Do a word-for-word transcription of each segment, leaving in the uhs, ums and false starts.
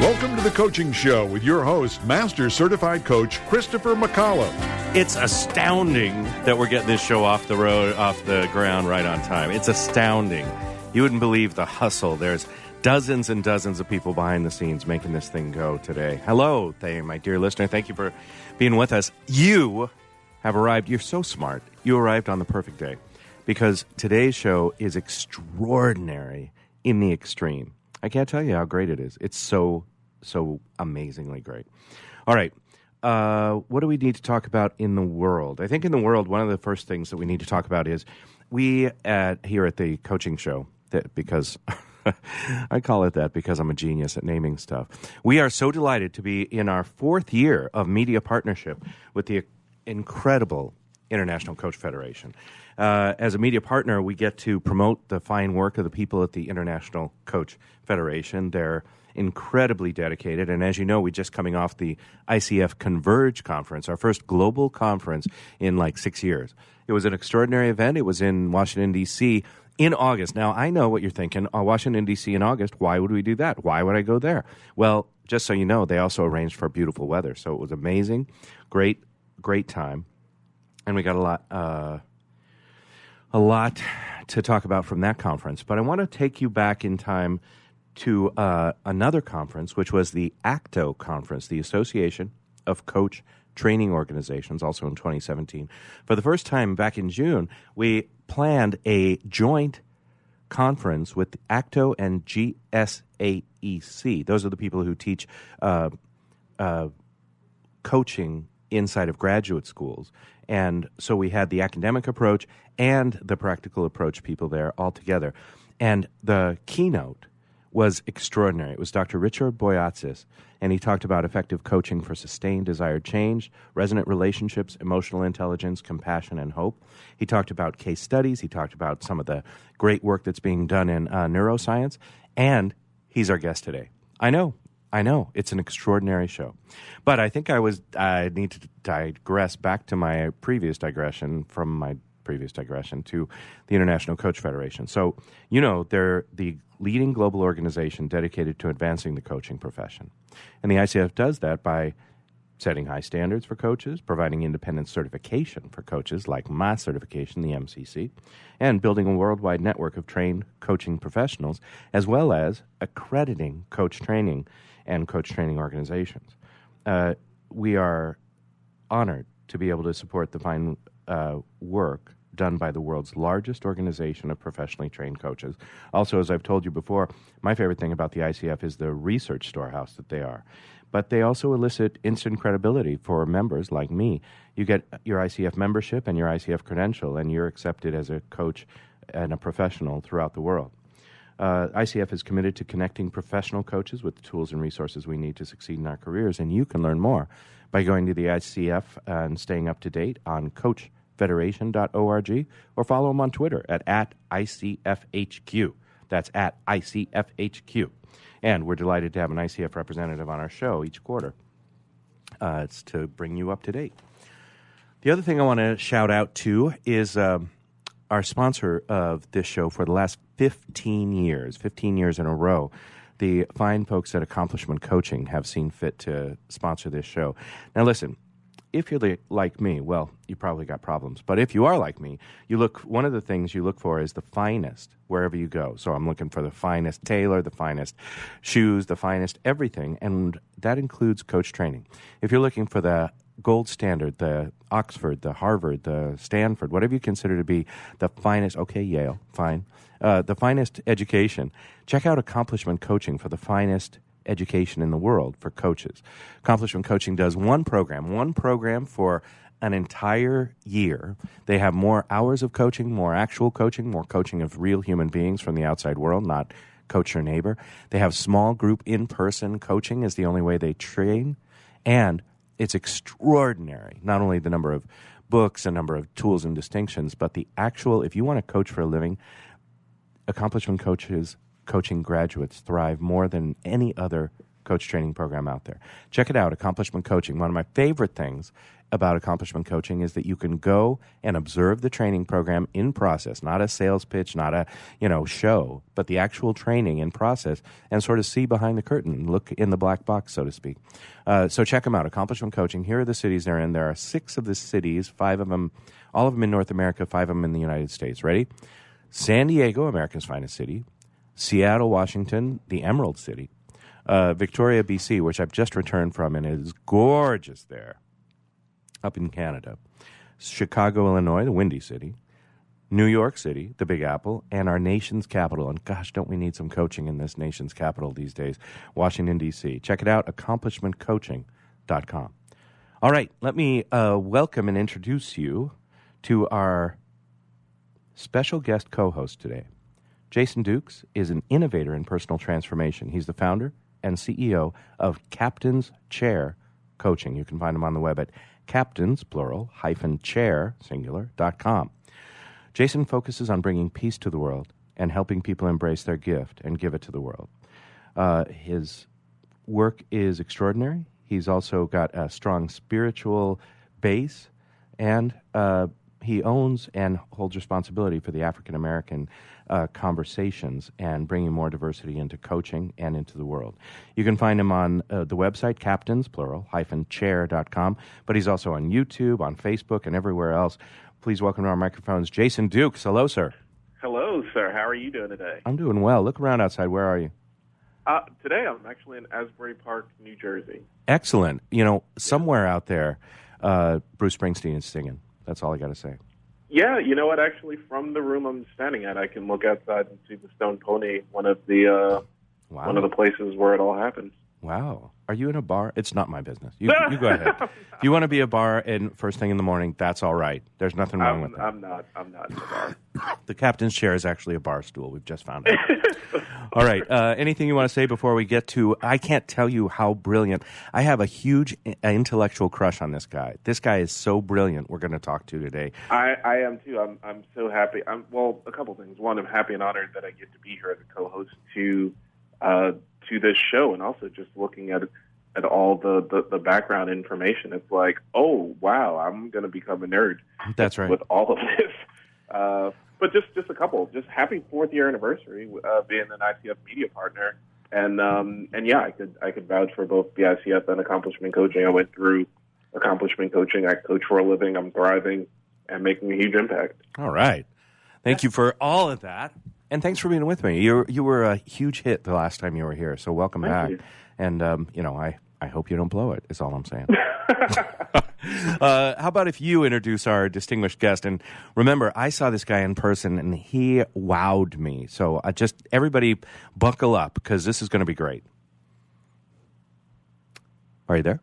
Welcome to The Coaching Show with your host, Master Certified Coach Christopher McCollum. It's astounding that we're getting this show off the road, off the ground right on time. It's astounding. You wouldn't believe the hustle. There's dozens and dozens of people behind the scenes making this thing go today. Hello, my dear listener. Thank you for being with us. You have arrived. You're so smart. You arrived on the perfect day because today's show is extraordinary in the extreme. I can't tell you how great it is. It's so So amazingly great. All right. Uh, what do we need to talk about in the world? I think in the world, one of the first things that we need to talk about is we at here at the Coaching Show, that because I call it that because I'm a genius at naming stuff. We are so delighted to be in our fourth year of media partnership with the incredible International Coach Federation. Uh, as a media partner, we get to promote the fine work of the people at the International Coach Federation. They're incredibly dedicated, and as you know, we're just coming off the I C F Converge conference, our first global conference in like six years. It was an extraordinary event. It was in Washington, D C in August. Now, I know what you're thinking. Oh, Washington, D C in August, why would we do that? Why would I go there? Well, just so you know, they also arranged for beautiful weather, so it was amazing, great, great time, and we got a lot, uh, a lot to talk about from that conference, but I want to take you back in time to uh, another conference, which was the ACTO conference, the Association of Coach Training Organizations, also in twenty seventeen. For the first time back in June, we planned a joint conference with ACTO and G S A E C. Those are the people who teach uh, uh, coaching inside of graduate schools. And so we had the academic approach and the practical approach people there all together. And the keynote was extraordinary. It was Doctor Richard Boyatzis, and he talked about effective coaching for sustained desired change, resonant relationships, emotional intelligence, compassion, and hope. He talked about case studies. He talked about some of the great work that's being done in uh, neuroscience, and he's our guest today. I know, I know, it's an extraordinary show. But I think I was, I need to digress back to my previous digression from my previous digression to the International Coach Federation. So, you know, they're the leading global organization dedicated to advancing the coaching profession. And the I C F does that by setting high standards for coaches, providing independent certification for coaches like my certification, the M C C, and building a worldwide network of trained coaching professionals, as well as accrediting coach training and coach training organizations. Uh, we are honored to be able to support the fine Uh, work done by the world's largest organization of professionally trained coaches. Also, as I've told you before, my favorite thing about the I C F is the research storehouse that they are. But they also elicit instant credibility for members like me. You get your I C F membership and your I C F credential, and you're accepted as a coach and a professional throughout the world. Uh, I C F is committed to connecting professional coaches with the tools and resources we need to succeed in our careers, and you can learn more by going to the I C F and staying up to date on coach federation dot org or follow them on Twitter at, at I C F H Q. That's at I C F H Q. And we're delighted to have an I C F representative on our show each quarter. Uh, it's to bring you up to date. The other thing I want to shout out to is um, our sponsor of this show for the last fifteen years, fifteen years in a row. The fine folks at Accomplishment Coaching have seen fit to sponsor this show. Now listen, if you're like me, well, you probably got problems. But if you are like me, you look. One of the things you look for is the finest wherever you go. So I'm looking for the finest tailor, the finest shoes, the finest everything, and that includes coach training. If you're looking for the gold standard, the Oxford, the Harvard, the Stanford, whatever you consider to be the finest, okay, Yale, fine, uh, the finest education, check out Accomplishment Coaching for the finest education in the world for coaches. Accomplishment Coaching does one program, one program for an entire year. They have more hours of coaching, more actual coaching, more coaching of real human beings from the outside world, not coach your neighbor. They have small group in-person coaching is the only way they train, and It's extraordinary, not only the number of books, a number of tools and distinctions, but the actual, if you want to coach for a living, accomplishment coaches, coaching graduates thrive more than any other coach training program out there. Check it out, Accomplishment Coaching. One of my favorite things about Accomplishment Coaching is that you can go and observe the training program in process, not a sales pitch, not a, you know, show, but the actual training in process, and sort of see behind the curtain, look in the black box, so to speak. Uh, so check them out, Accomplishment Coaching. Here are the cities they're in. There are six of the cities, five of them, all of them in North America, five of them in the United States. Ready? San Diego, America's finest city. Seattle, Washington, the Emerald City. Uh, Victoria, B C, which I've just returned from, and it is gorgeous there, up in Canada. Chicago, Illinois, the Windy City. New York City, the Big Apple, and our nation's capital. And gosh, don't we need some coaching in this nation's capital these days, Washington, D C. Check it out, accomplishment coaching dot com. All right, let me uh, welcome and introduce you to our special guest co-host today. Jason Dukes is an innovator in personal transformation. He's the founder and C E O of Captain's Chair Coaching. You can find him on the web at captains, plural, hyphen chair, singular, dot com. Jason focuses on bringing peace to the world and helping people embrace their gift and give it to the world. Uh, his work is extraordinary. He's also got a strong spiritual base, and uh, he owns and holds responsibility for the African-American uh, conversations and bringing more diversity into coaching and into the world. You can find him on uh, the website, captains, plural, hyphen chair dot com, but he's also on YouTube, on Facebook, and everywhere else. Please welcome to our microphones, Jason Dukes. Hello, sir. Hello, sir. How are you doing today? I'm doing well. Look around outside. Where are you? Uh, today I'm actually in Asbury Park, New Jersey. Excellent. You know, somewhere yeah. out there, uh, Bruce Springsteen is singing. That's all I got to say. Yeah, you know what? Actually, from the room I'm standing at, I can look outside and see the Stone Pony, one of the uh, wow. one of the places where it all happens. Wow. Are you in a bar? It's not my business. You, you go ahead. If you want to be a bar and first thing in the morning, that's all right. There's nothing wrong I'm, with that. I'm not. I'm not in a bar. The captain's chair is actually a bar stool. We've just found out. All right. Uh, anything you want to say before we get to, I can't tell you how brilliant. I have a huge intellectual crush on this guy. This guy is so brilliant. We're going to talk to today. I, I am too. I'm I'm so happy. I'm Well, a couple things. One, I'm happy and honored that I get to be here as a co-host to uh, to this show, and also just looking at at all the, the, the background information. It's like, oh, wow, I'm going to become a nerd. That's right. With all of this. Uh, but just, just a couple. Just happy fourth year anniversary uh, being an I C F media partner, and um, and yeah, I could I could vouch for both the I C F and accomplishment coaching. I went through accomplishment coaching. I coach for a living. I'm thriving and making a huge impact. All right, thank you for all of that, and thanks for being with me. You you were a huge hit the last time you were here, so welcome thank back. You. And um, you know, I I hope you don't blow it. Is all I'm saying. Uh, how about if you introduce our distinguished guest? And remember, I saw this guy in person, and he wowed me. So I just everybody buckle up, because this is going to be great. Are you there?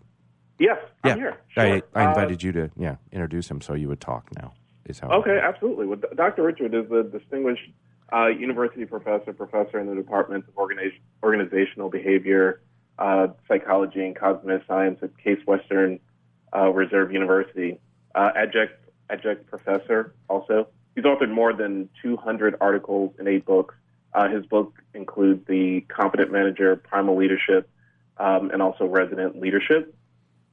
Yes, yeah. I'm here. Sure. I, I invited uh, you to yeah introduce him so you would talk now. Is how okay, absolutely. Well, Doctor Richard is the distinguished uh, university professor, professor in the Department of Organiz- Organizational Behavior, uh, Psychology, and Cognitive Science at Case Western Uh, Reserve University, uh, adjunct, adjunct professor also. He's authored more than two hundred articles in eight books. Uh, his books include The Competent Manager, Primal Leadership, um, and also Resident Leadership.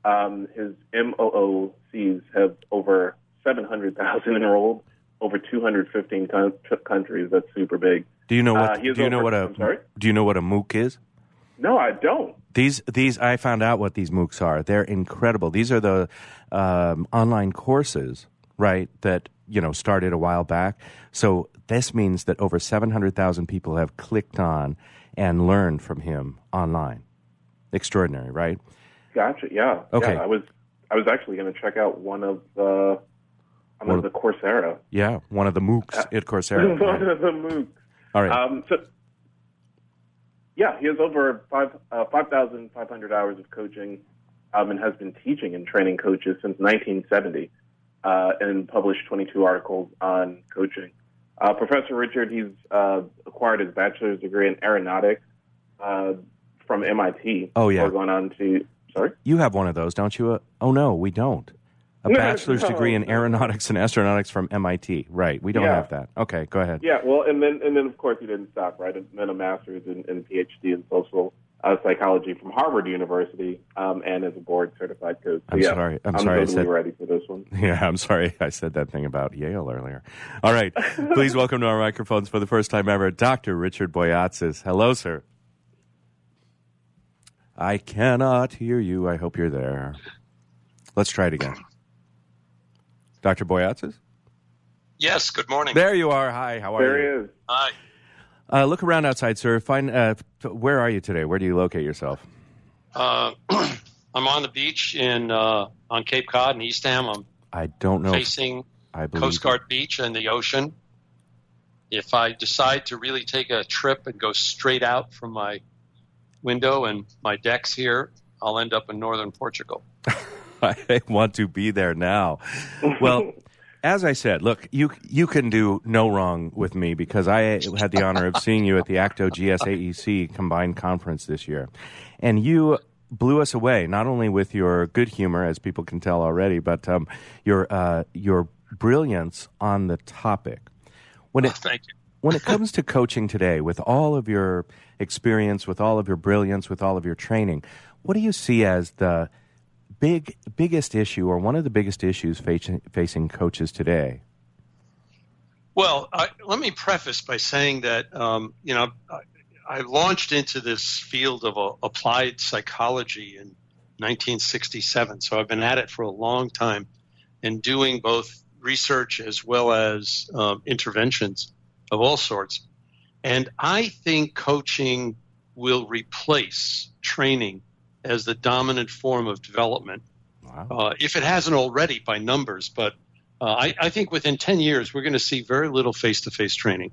Um, his M O O Cs have over seven hundred thousand enrolled, over two hundred fifteen con- countries. That's super big. Do you know what? Uh, do you know what a? Do you know what a MOOC is? No, I don't. These, these, I found out what these MOOCs are. They're incredible. These are the um, online courses, right, that, you know, started a while back. So this means that over seven hundred thousand people have clicked on and learned from him online. Extraordinary, right? Gotcha, yeah. Okay. Yeah, I was I was actually going to check out one of the, one one of the Coursera. Yeah, one of the MOOCs uh, at Coursera. One right. of the MOOCs. All right. Um, so, yeah, he has over five thousand five hundred hours of coaching um, and has been teaching and training coaches since nineteen seventy uh, and published twenty-two articles on coaching. Uh, Professor Richard, he's uh, acquired his bachelor's degree in aeronautics uh, from M I T. Oh, yeah. Before going on to Sorry? You have one of those, don't you? Uh, oh, no, we don't. A no, bachelor's no. degree in aeronautics and astronautics from M I T. Right. We don't yeah. have that. Okay, go ahead. Yeah, well, and then, and then of course, he didn't stop, right? And then a master's and, and PhD in social uh, psychology from Harvard University um, and as a board-certified coach. So, I'm yeah, sorry. I'm, I'm sorry. Totally I said, ready for this one. Yeah, I'm sorry. I said that thing about Yale earlier. All right. Please welcome to our microphones for the first time ever, Doctor Richard Boyatzis. Hello, sir. I cannot hear you. I hope you're there. Let's try it again. Doctor Boyatzis? Yes, good morning. There you are. Hi, how are there you? There he is. Hi. Uh, look around outside, sir. Find uh, where are you today? Where do you locate yourself? Uh, I'm on the beach in uh, on Cape Cod in Eastham. I'm I don't know facing I Coast Guard it. Beach and the ocean. If I decide to really take a trip and go straight out from my window and my decks here, I'll end up in northern Portugal. I want to be there now. Well, as I said, look, you you can do no wrong with me because I had the honor of seeing you at the ACTO G S A E C combined conference this year. And you blew us away, not only with your good humor, as people can tell already, but um, your uh, your brilliance on the topic. When it, oh, thank you. When it comes to coaching today, with all of your experience, with all of your brilliance, with all of your training, what do you see as the Big biggest issue, or one of the biggest issues facing facing coaches today? Well, I, let me preface by saying that um, you know I, I launched into this field of uh, applied psychology in nineteen sixty-seven, so I've been at it for a long time, and doing both research as well as um, interventions of all sorts. And I think coaching will replace training as the dominant form of development. Wow. Uh, if it hasn't already by numbers. But uh, I, I think within ten years, we're going to see very little face-to-face training.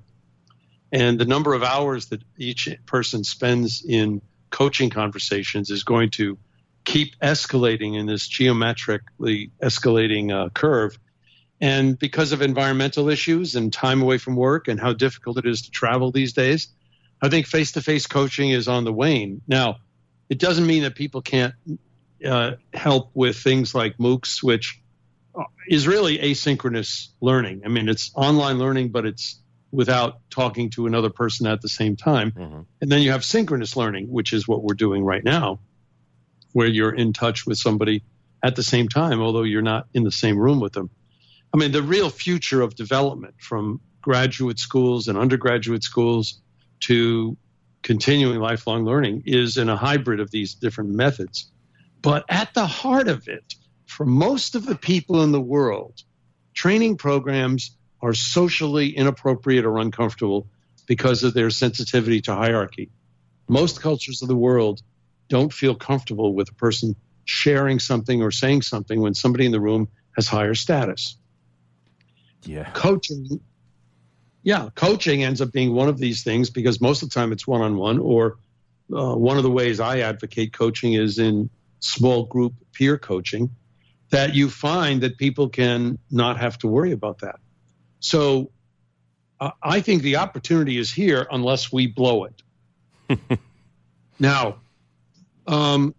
And the number of hours that each person spends in coaching conversations is going to keep escalating in this geometrically escalating uh, curve. And because of environmental issues and time away from work and how difficult it is to travel these days, I think face-to-face coaching is on the wane. Now, it doesn't mean that people can't uh, help with things like MOOCs, which is really asynchronous learning. I mean, it's online learning, but it's without talking to another person at the same time. Mm-hmm. And then you have synchronous learning, which is what we're doing right now, where you're in touch with somebody at the same time, although you're not in the same room with them. I mean, the real future of development from graduate schools and undergraduate schools to continuing lifelong learning is in a hybrid of these different methods. But at the heart of it, for most of the people in the world, training programs are socially inappropriate or uncomfortable because of their sensitivity to hierarchy. Most cultures of the world don't feel comfortable with a person sharing something or saying something when somebody in the room has higher status. Yeah. Coaching Yeah, coaching ends up being one of these things because most of the time it's one-on-one, or uh, one of the ways I advocate coaching is in small group peer coaching, that you find that people can not have to worry about that. So uh, I think the opportunity is here unless we blow it. Now, um,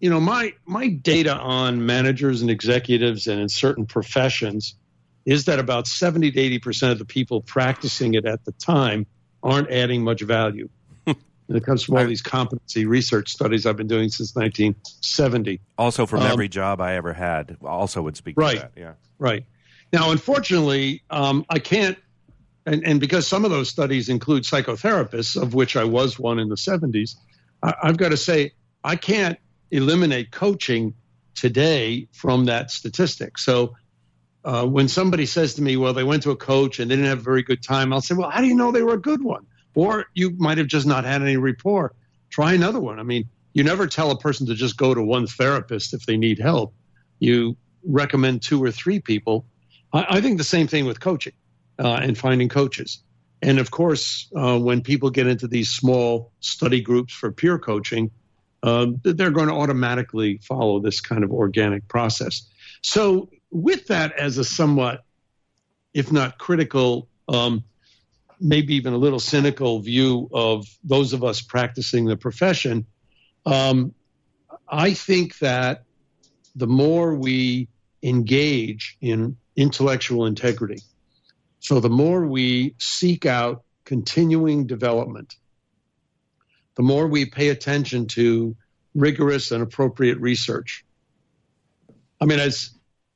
you know, my my data on managers and executives and in certain professions is that about seventy to eighty percent of the people practicing it at the time aren't adding much value. And it comes from all these competency research studies I've been doing since nineteen seventy. Also from um, every job I ever had also would speak right, to that. Yeah. Right. Now, unfortunately, um, I can't, and, and because some of those studies include psychotherapists, of which I was one in the seventies, I, I've got to say I can't eliminate coaching today from that statistic. So Uh, when somebody says to me, well, they went to a coach and they didn't have a very good time, I'll say, well, how do you know they were a good one? Or you might have just not had any rapport. Try another one. I mean, you never tell a person to just go to one therapist if they need help. You recommend two or three people. I, I think the same thing with coaching uh, and finding coaches. And, of course, uh, when people get into these small study groups for peer coaching, um, they're going to automatically follow this kind of organic process. So with that as a somewhat, if not critical, um, maybe even a little cynical view of those of us practicing the profession, um, I think that the more we engage in intellectual integrity, so the more we seek out continuing development, the more we pay attention to rigorous and appropriate research. I mean, as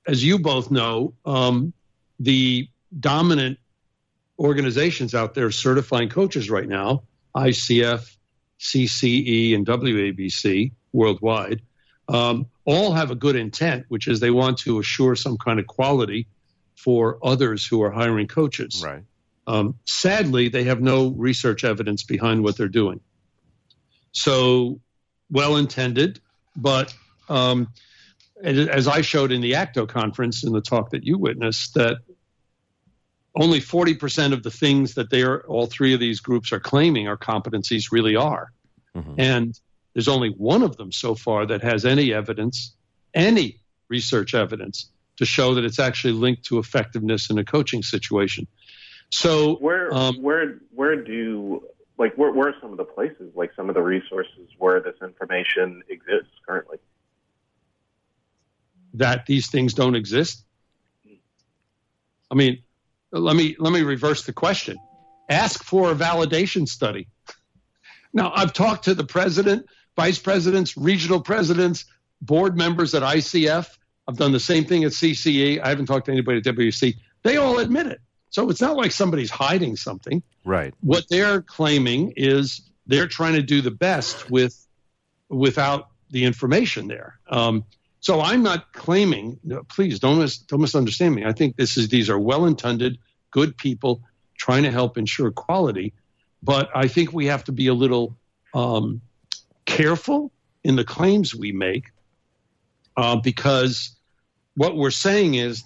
as you both know, um, the dominant organizations out there certifying coaches right now, I C F, C C E, and W A B C worldwide, um, all have a good intent, which is they want to assure some kind of quality for others who are hiring coaches. Right. Um, sadly, they have no research evidence behind what they're doing. So, well-intended, but um, as I showed in the ACTO conference in the talk that you witnessed, that only forty percent of the things that they are, all three of these groups are claiming are competencies really are. Mm-hmm. And there's only one of them so far that has any evidence, any research evidence, to show that it's actually linked to effectiveness in a coaching situation. So where um, where where do like where, where are some of the places, like some of the resources where this information exists currently? That these things don't exist? I mean, let me let me reverse the question. Ask for a validation study. Now, I've talked to the president, vice presidents, regional presidents, board members at I C F. I've done the same thing at C C E. I haven't talked to anybody at W C. They all admit it. So it's not like somebody's hiding something. Right. What they're claiming is they're trying to do the best with without the information there. Um, so I'm not claiming. No, please don't mis- don't misunderstand me. I think this is these are well-intended, good people trying to help ensure quality. But I think we have to be a little um, careful in the claims we make uh, because what we're saying is,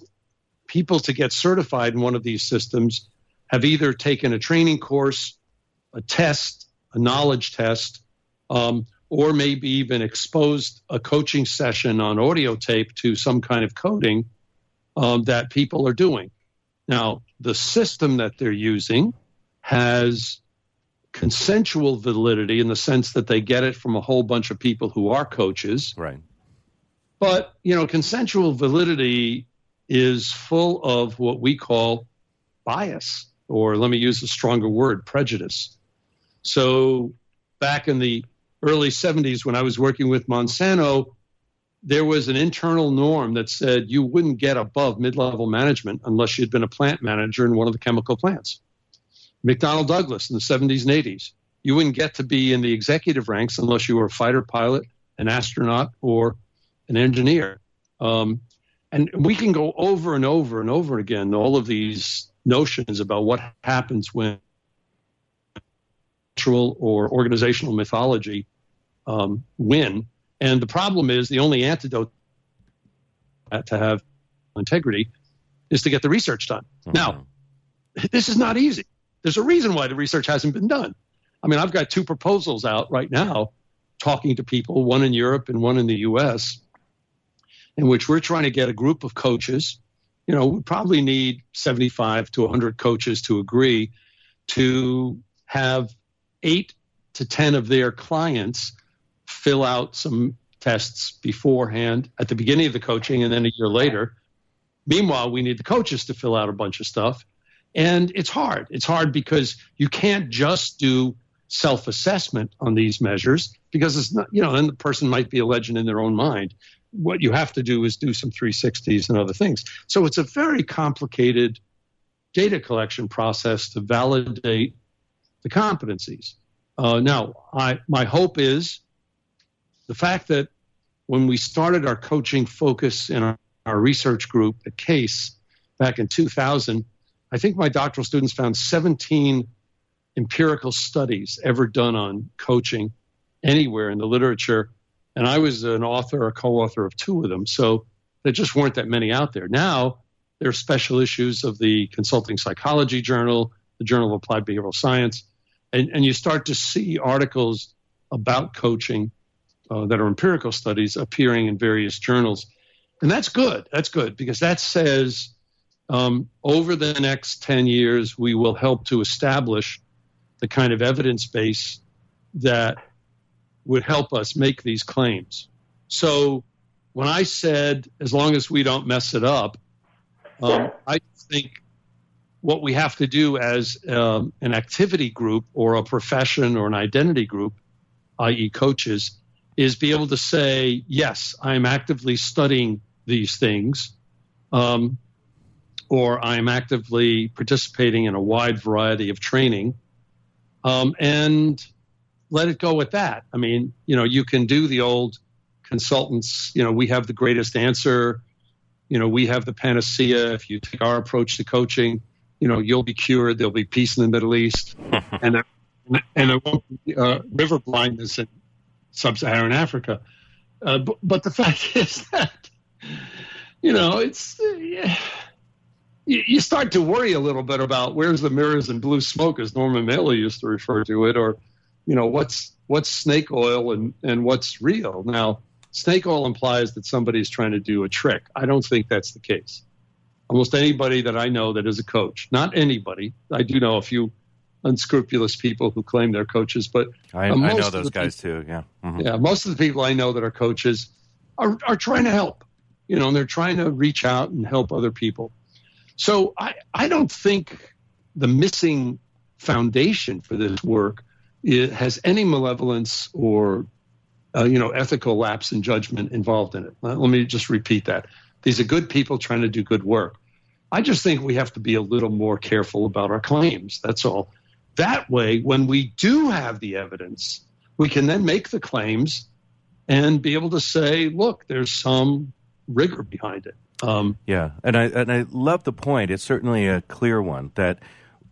people to get certified in one of these systems have either taken a training course, a test, a knowledge test, um, or maybe even exposed a coaching session on audio tape to some kind of coding um, that people are doing. Now, the system that they're using has consensual validity in the sense that they get it from a whole bunch of people who are coaches. Right. But, you know, consensual validity is full of what we call bias, or let me use a stronger word, prejudice. So back in the early seventies when I was working with Monsanto, there was an internal norm that said you wouldn't get above mid-level management unless you'd been a plant manager in one of the chemical plants. McDonnell Douglas in the seventies and eighties, you wouldn't get to be in the executive ranks unless you were a fighter pilot, an astronaut, or an engineer. Um, And we can go over and over and over again all of these notions about what happens when cultural or organizational mythology um, win. And the problem is the only antidote to have integrity is to get the research done. Mm-hmm. Now, this is not easy. There's a reason why the research hasn't been done. I mean, I've got two proposals out right now talking to people, one in Europe and one in the U S, in which we're trying to get a group of coaches. You know, we probably need seventy-five to one hundred coaches to agree to have eight to ten of their clients fill out some tests beforehand at the beginning of the coaching and then a year later. Meanwhile, we need the coaches to fill out a bunch of stuff. And it's hard. It's hard because you can't just do self-assessment on these measures because it's not, you know, then the person might be a legend in their own mind. What you have to do is do some three sixties and other things. So it's a very complicated data collection process to validate the competencies. Uh, now, I, my hope is the fact that when we started our coaching focus in our, our research group, the Case, back in two thousand, I think my doctoral students found seventeen empirical studies ever done on coaching anywhere in the literature. And I was an author, a co-author of two of them. So there just weren't that many out there. Now there are special issues of the Consulting Psychology Journal, the Journal of Applied Behavioral Science. And, and you start to see articles about coaching uh, that are empirical studies appearing in various journals. And that's good. That's good because that says um, over the next ten years, we will help to establish the kind of evidence base that would help us make these claims. So when I said, as long as we don't mess it up, um, I think what we have to do as um, an activity group or a profession or an identity group, that is coaches, is be able to say, yes, I'm actively studying these things, um, or I'm actively participating in a wide variety of training, um, and let it go with that. I mean, you know, you can do the old consultants, you know, we have the greatest answer, you know, we have the panacea. If you take our approach to coaching, you know, you'll be cured. There'll be peace in the Middle East, and there, and there won't be uh, river blindness in sub-Saharan Africa. Uh, but, but the fact is that, you know, it's uh, yeah, you, you start to worry a little bit about where's the mirrors and blue smoke, as Norman Mailer used to refer to it, or, you know, what's what's snake oil and, and what's real. Now, snake oil implies that somebody's trying to do a trick. I don't think that's the case. Almost anybody that I know that is a coach, not anybody. I do know a few unscrupulous people who claim they're coaches, but I, uh, I know those guys people, too. Yeah. Mm-hmm. Yeah. Most of the people I know that are coaches are, are trying to help, you know, and they're trying to reach out and help other people. So I, I don't think the missing foundation for this work is, has any malevolence or, uh, you know, ethical lapse in judgment involved in it. Let, let me just repeat that. These are good people trying to do good work. I just think we have to be a little more careful about our claims. That's all. That way, when we do have the evidence, we can then make the claims and be able to say, look, there's some rigor behind it. Um, yeah, and I and I love the point. It's certainly a clear one that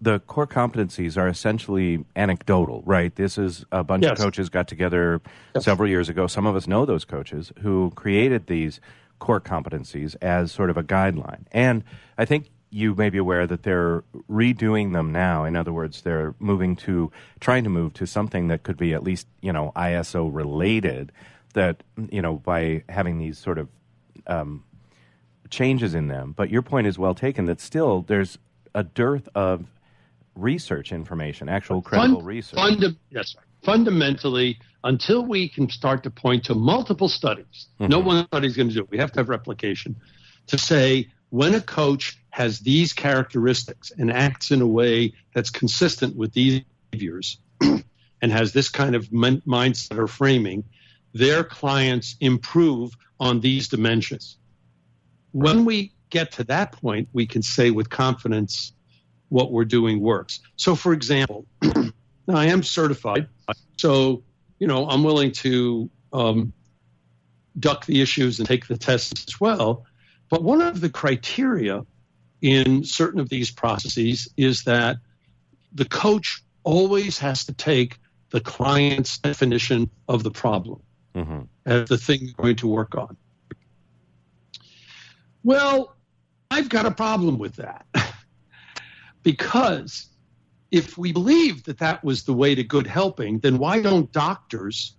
the core competencies are essentially anecdotal, right? This is a bunch yes. of coaches got together yes. several years ago. Some of us know those coaches who created these core competencies as sort of a guideline. And I think you may be aware that they're redoing them now. In other words, they're moving to trying to move to something that could be at least, you know, I S O related, that, you know, by having these sort of um, changes in them. But your point is well taken, that still there's a dearth of research information, actual credible Fund- research. Funda- yes, fundamentally, until we can start to point to multiple studies, mm-hmm. no one study's going to do it. We have to have replication to say, when a coach has these characteristics and acts in a way that's consistent with these behaviors and has this kind of men- mindset or framing, their clients improve on these dimensions. When we get to that point, we can say with confidence what we're doing works. So, for example, now I am certified, so, you know, I'm willing to um, duck the issues and take the tests as well. But one of the criteria in certain of these processes is that the coach always has to take the client's definition of the problem mm-hmm. as the thing you're going to work on. Well, I've got a problem with that because if we believe that that was the way to good helping, then why don't doctors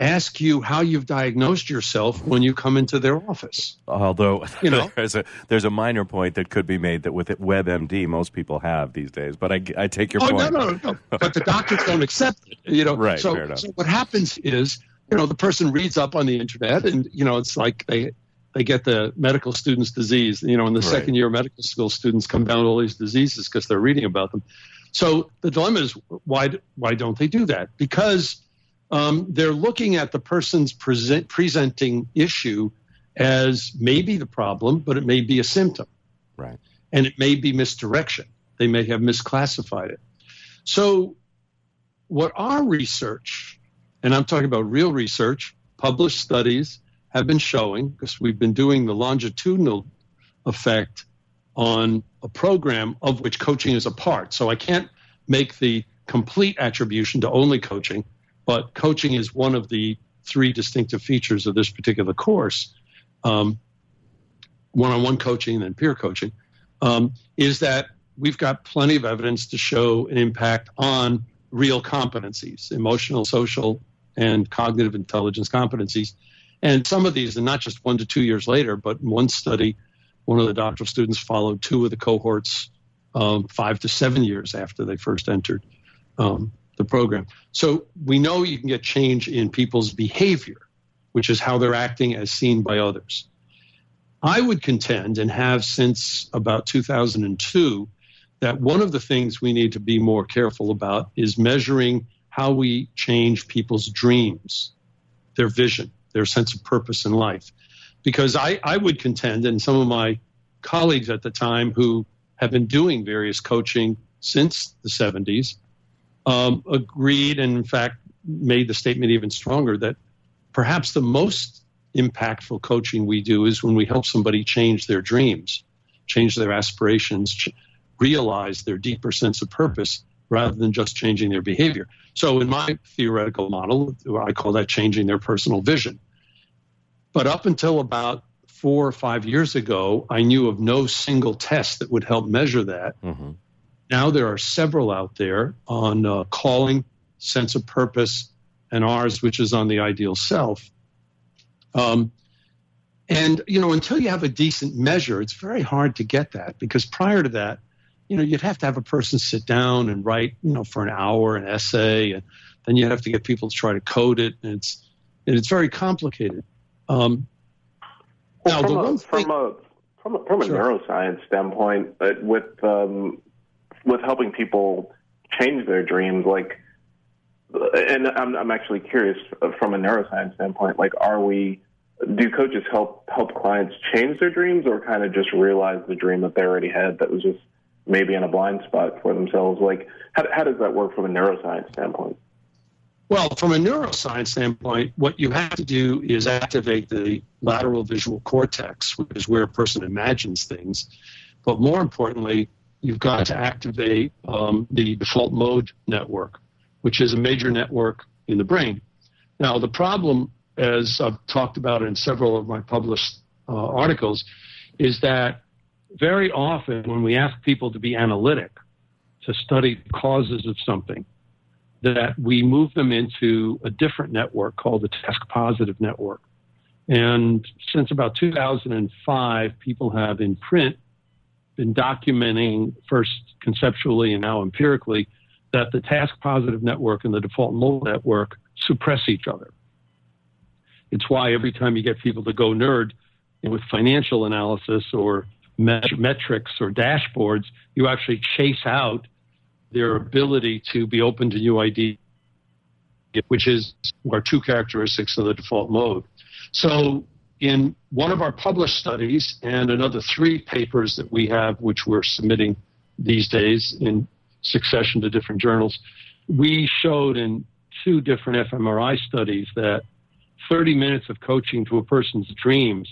ask you how you've diagnosed yourself when you come into their office? Although, you know, there's a there's a minor point that could be made that with WebMD most people have these days. But I, I take your oh, point. Oh no, no, no! But the doctors don't accept it. You know, right? So, fair enough. So what happens is, you know, the person reads up on the internet, and you know, it's like they they get the medical students' disease. You know, in the right. second year of medical school, students come down with all these diseases because they're reading about them. So the dilemma is why why don't they do that? Because Um, they're looking at the person's present, presenting issue as maybe the problem, but it may be a symptom. Right. And it may be misdirection. They may have misclassified it. So what our research, and I'm talking about real research, published studies have been showing, because we've been doing the longitudinal effect on a program of which coaching is a part. So I can't make the complete attribution to only coaching. But coaching is one of the three distinctive features of this particular course, um, one-on-one coaching and peer coaching, um, is that we've got plenty of evidence to show an impact on real competencies, emotional, social, and cognitive intelligence competencies. And some of these are not just one to two years later, but in one study, one of the doctoral students followed two of the cohorts um, five to seven years after they first entered um the program. So we know you can get change in people's behavior. which is how they're acting as seen by others. I would contend, and have since about two thousand two, that one of the things we need to be more careful about is measuring how we change people's dreams, their vision, their sense of purpose in life. Because I, I would contend, and some of my colleagues at the time who have been doing various coaching since the seventies, um, agreed and, in fact, made the statement even stronger that perhaps the most impactful coaching we do is when we help somebody change their dreams, change their aspirations, ch- realize their deeper sense of purpose rather than just changing their behavior. So in my theoretical model, I call that changing their personal vision. But up until about four or five years ago, I knew of no single test that would help measure that. Mm-hmm. Now there are several out there on uh, calling, sense of purpose, and ours, which is on the ideal self. Um, and, you know, until you have a decent measure, it's very hard to get that, because prior to that, you know, you'd have to have a person sit down and write, you know, for an hour an essay, and then you'd have to get people to try to code it, and it's and it's very complicated. Um, well, now, from, the a, one thing, from a from a from a sure. neuroscience standpoint, but with um, with helping people change their dreams, like, and I'm I'm actually curious from a neuroscience standpoint, like, are we do coaches help help clients change their dreams, or kind of just realize the dream that they already had that was just maybe in a blind spot for themselves? Like, how, how does that work from a neuroscience standpoint? Well, from a neuroscience standpoint, what you have to do is activate the lateral visual cortex, which is where a person imagines things. But more importantly, you've got to activate um, the default mode network, which is a major network in the brain. Now, the problem, as I've talked about in several of my published uh, articles, is that very often when we ask people to be analytic, to study causes of something, that we move them into a different network called the task-positive network. And since about two thousand five, people have in print been documenting, first conceptually and now empirically, that the task-positive network and the default mode network suppress each other. It's why every time you get people to go nerd with financial analysis or metrics or dashboards, you actually chase out their ability to be open to new ideas, which is our two characteristics of the default mode. So in one of our published studies and another three papers that we have, which we're submitting these days in succession to different journals, we showed in two different fMRI studies that thirty minutes of coaching to a person's dreams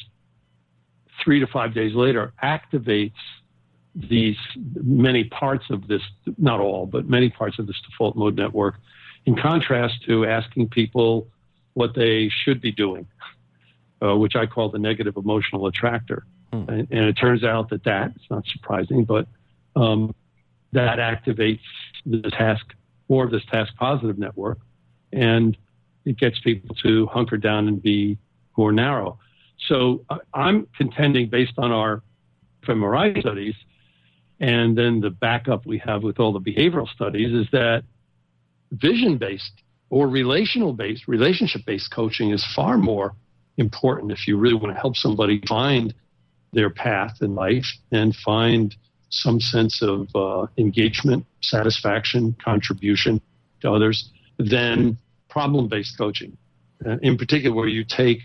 three to five days later activates these many parts of this, not all, but many parts of this default mode network, in contrast to asking people what they should be doing, uh, which I call the negative emotional attractor. Hmm. And, and it turns out that that, it's not surprising, but um, that activates the task, more of this task positive network, and it gets people to hunker down and be more narrow. So I'm contending, based on our fMRI studies and then the backup we have with all the behavioral studies, is that vision-based or relational-based, relationship-based coaching is far more important if you really want to help somebody find their path in life and find some sense of uh, engagement, satisfaction, contribution to others, than problem-based coaching, in particular where you take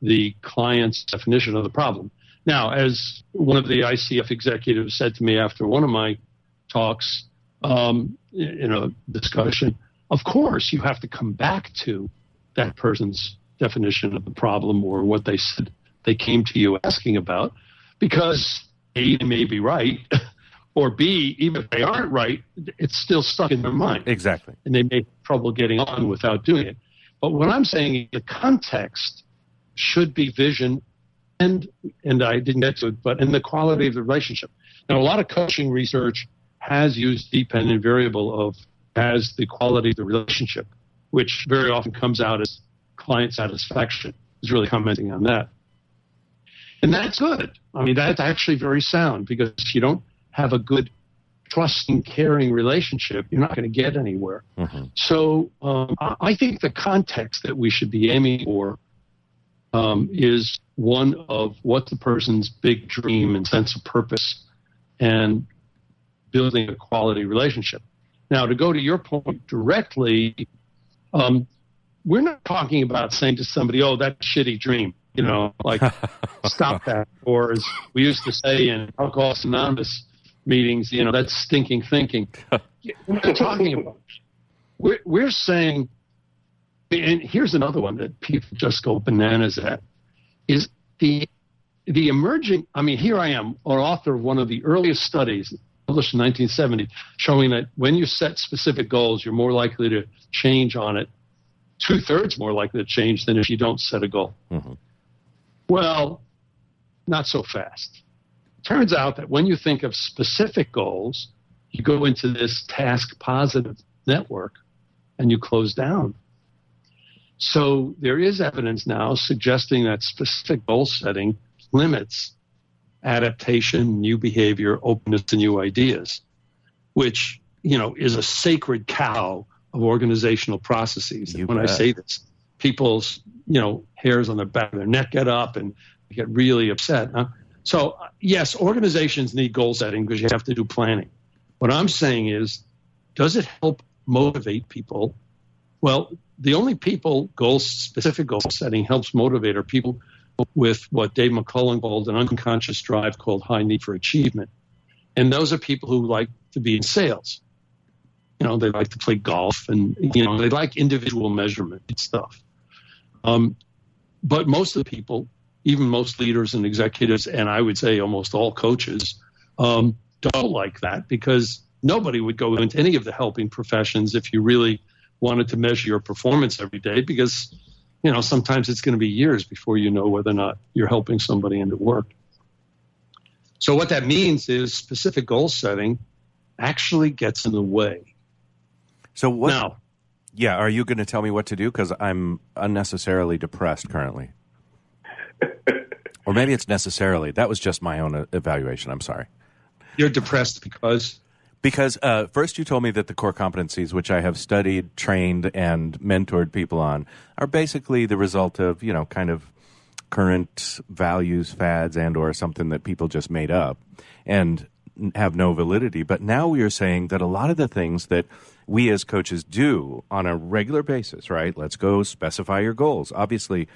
the client's definition of the problem. Now, as one of the I C F executives said to me after one of my talks um, in a discussion, of course you have to come back to that person's definition of the problem or what they said they came to you asking about, because A, they may be right, or B, even if they aren't right, it's still stuck in their mind. Exactly. And they may have trouble getting on without doing it. But what I'm saying is the context should be vision, and and I didn't get to it, but in the quality of the relationship. Now, a lot of coaching research has used dependent variable of as the quality of the relationship, which very often comes out as client satisfaction. Is really commenting on that. And that's good. I mean, that's actually very sound, because if you don't have a good, trusting, caring relationship, you're not going to get anywhere. Mm-hmm. So um, I think the context that we should be aiming for um, is one of what the person's big dream and sense of purpose and building a quality relationship. Now, to go to your point directly, um, we're not talking about saying to somebody, oh, that shitty dream, you know, like stop that. Or as we used to say in Alcoholics Anonymous meetings, you know, that's stinking thinking. We're not talking about it. We're, we're saying, and here's another one that people just go bananas at, is the the emerging, I mean, here I am, an author of one of the earliest studies published in nineteen seventy, showing that when you set specific goals, you're more likely to change on it, two-thirds more likely to change than if you don't set a goal. Mm-hmm. Well, not so fast. It turns out that when you think of specific goals, you go into this task-positive network and you close down. So there is evidence now suggesting that specific goal setting limits adaptation, new behavior, openness to new ideas, which, you know, is a sacred cow of organizational processes. And when I say this, people's, you know, hairs on the back of their neck get up and get really upset. Huh? So, yes, organizations need goal setting because you have to do planning. What I'm saying is, does it help motivate people? Well, the only people goal specific goal setting helps motivate are people with what Dave McCullough called an unconscious drive called high need for achievement. And those are people who like to be in sales. You know, they like to play golf and, you know, they like individual measurement and stuff. Um, but most of the people, even most leaders and executives, and I would say almost all coaches, um, don't like that, because nobody would go into any of the helping professions if you really wanted to measure your performance every day, because, you know, sometimes it's going to be years before you know whether or not you're helping somebody into work. So what that means is specific goal setting actually gets in the way. So what? Now, yeah, are you going to tell me what to do? Because I'm unnecessarily depressed currently. Or maybe it's necessarily. That was just my own evaluation. I'm sorry. You're depressed because... Because uh, first you told me that the core competencies, which I have studied, trained, and mentored people on, are basically the result of, you know, kind of current values, fads, and or something that people just made up and have no validity. But now we are saying that a lot of the things that we as coaches do on a regular basis, right? Let's go specify your goals. Obviously,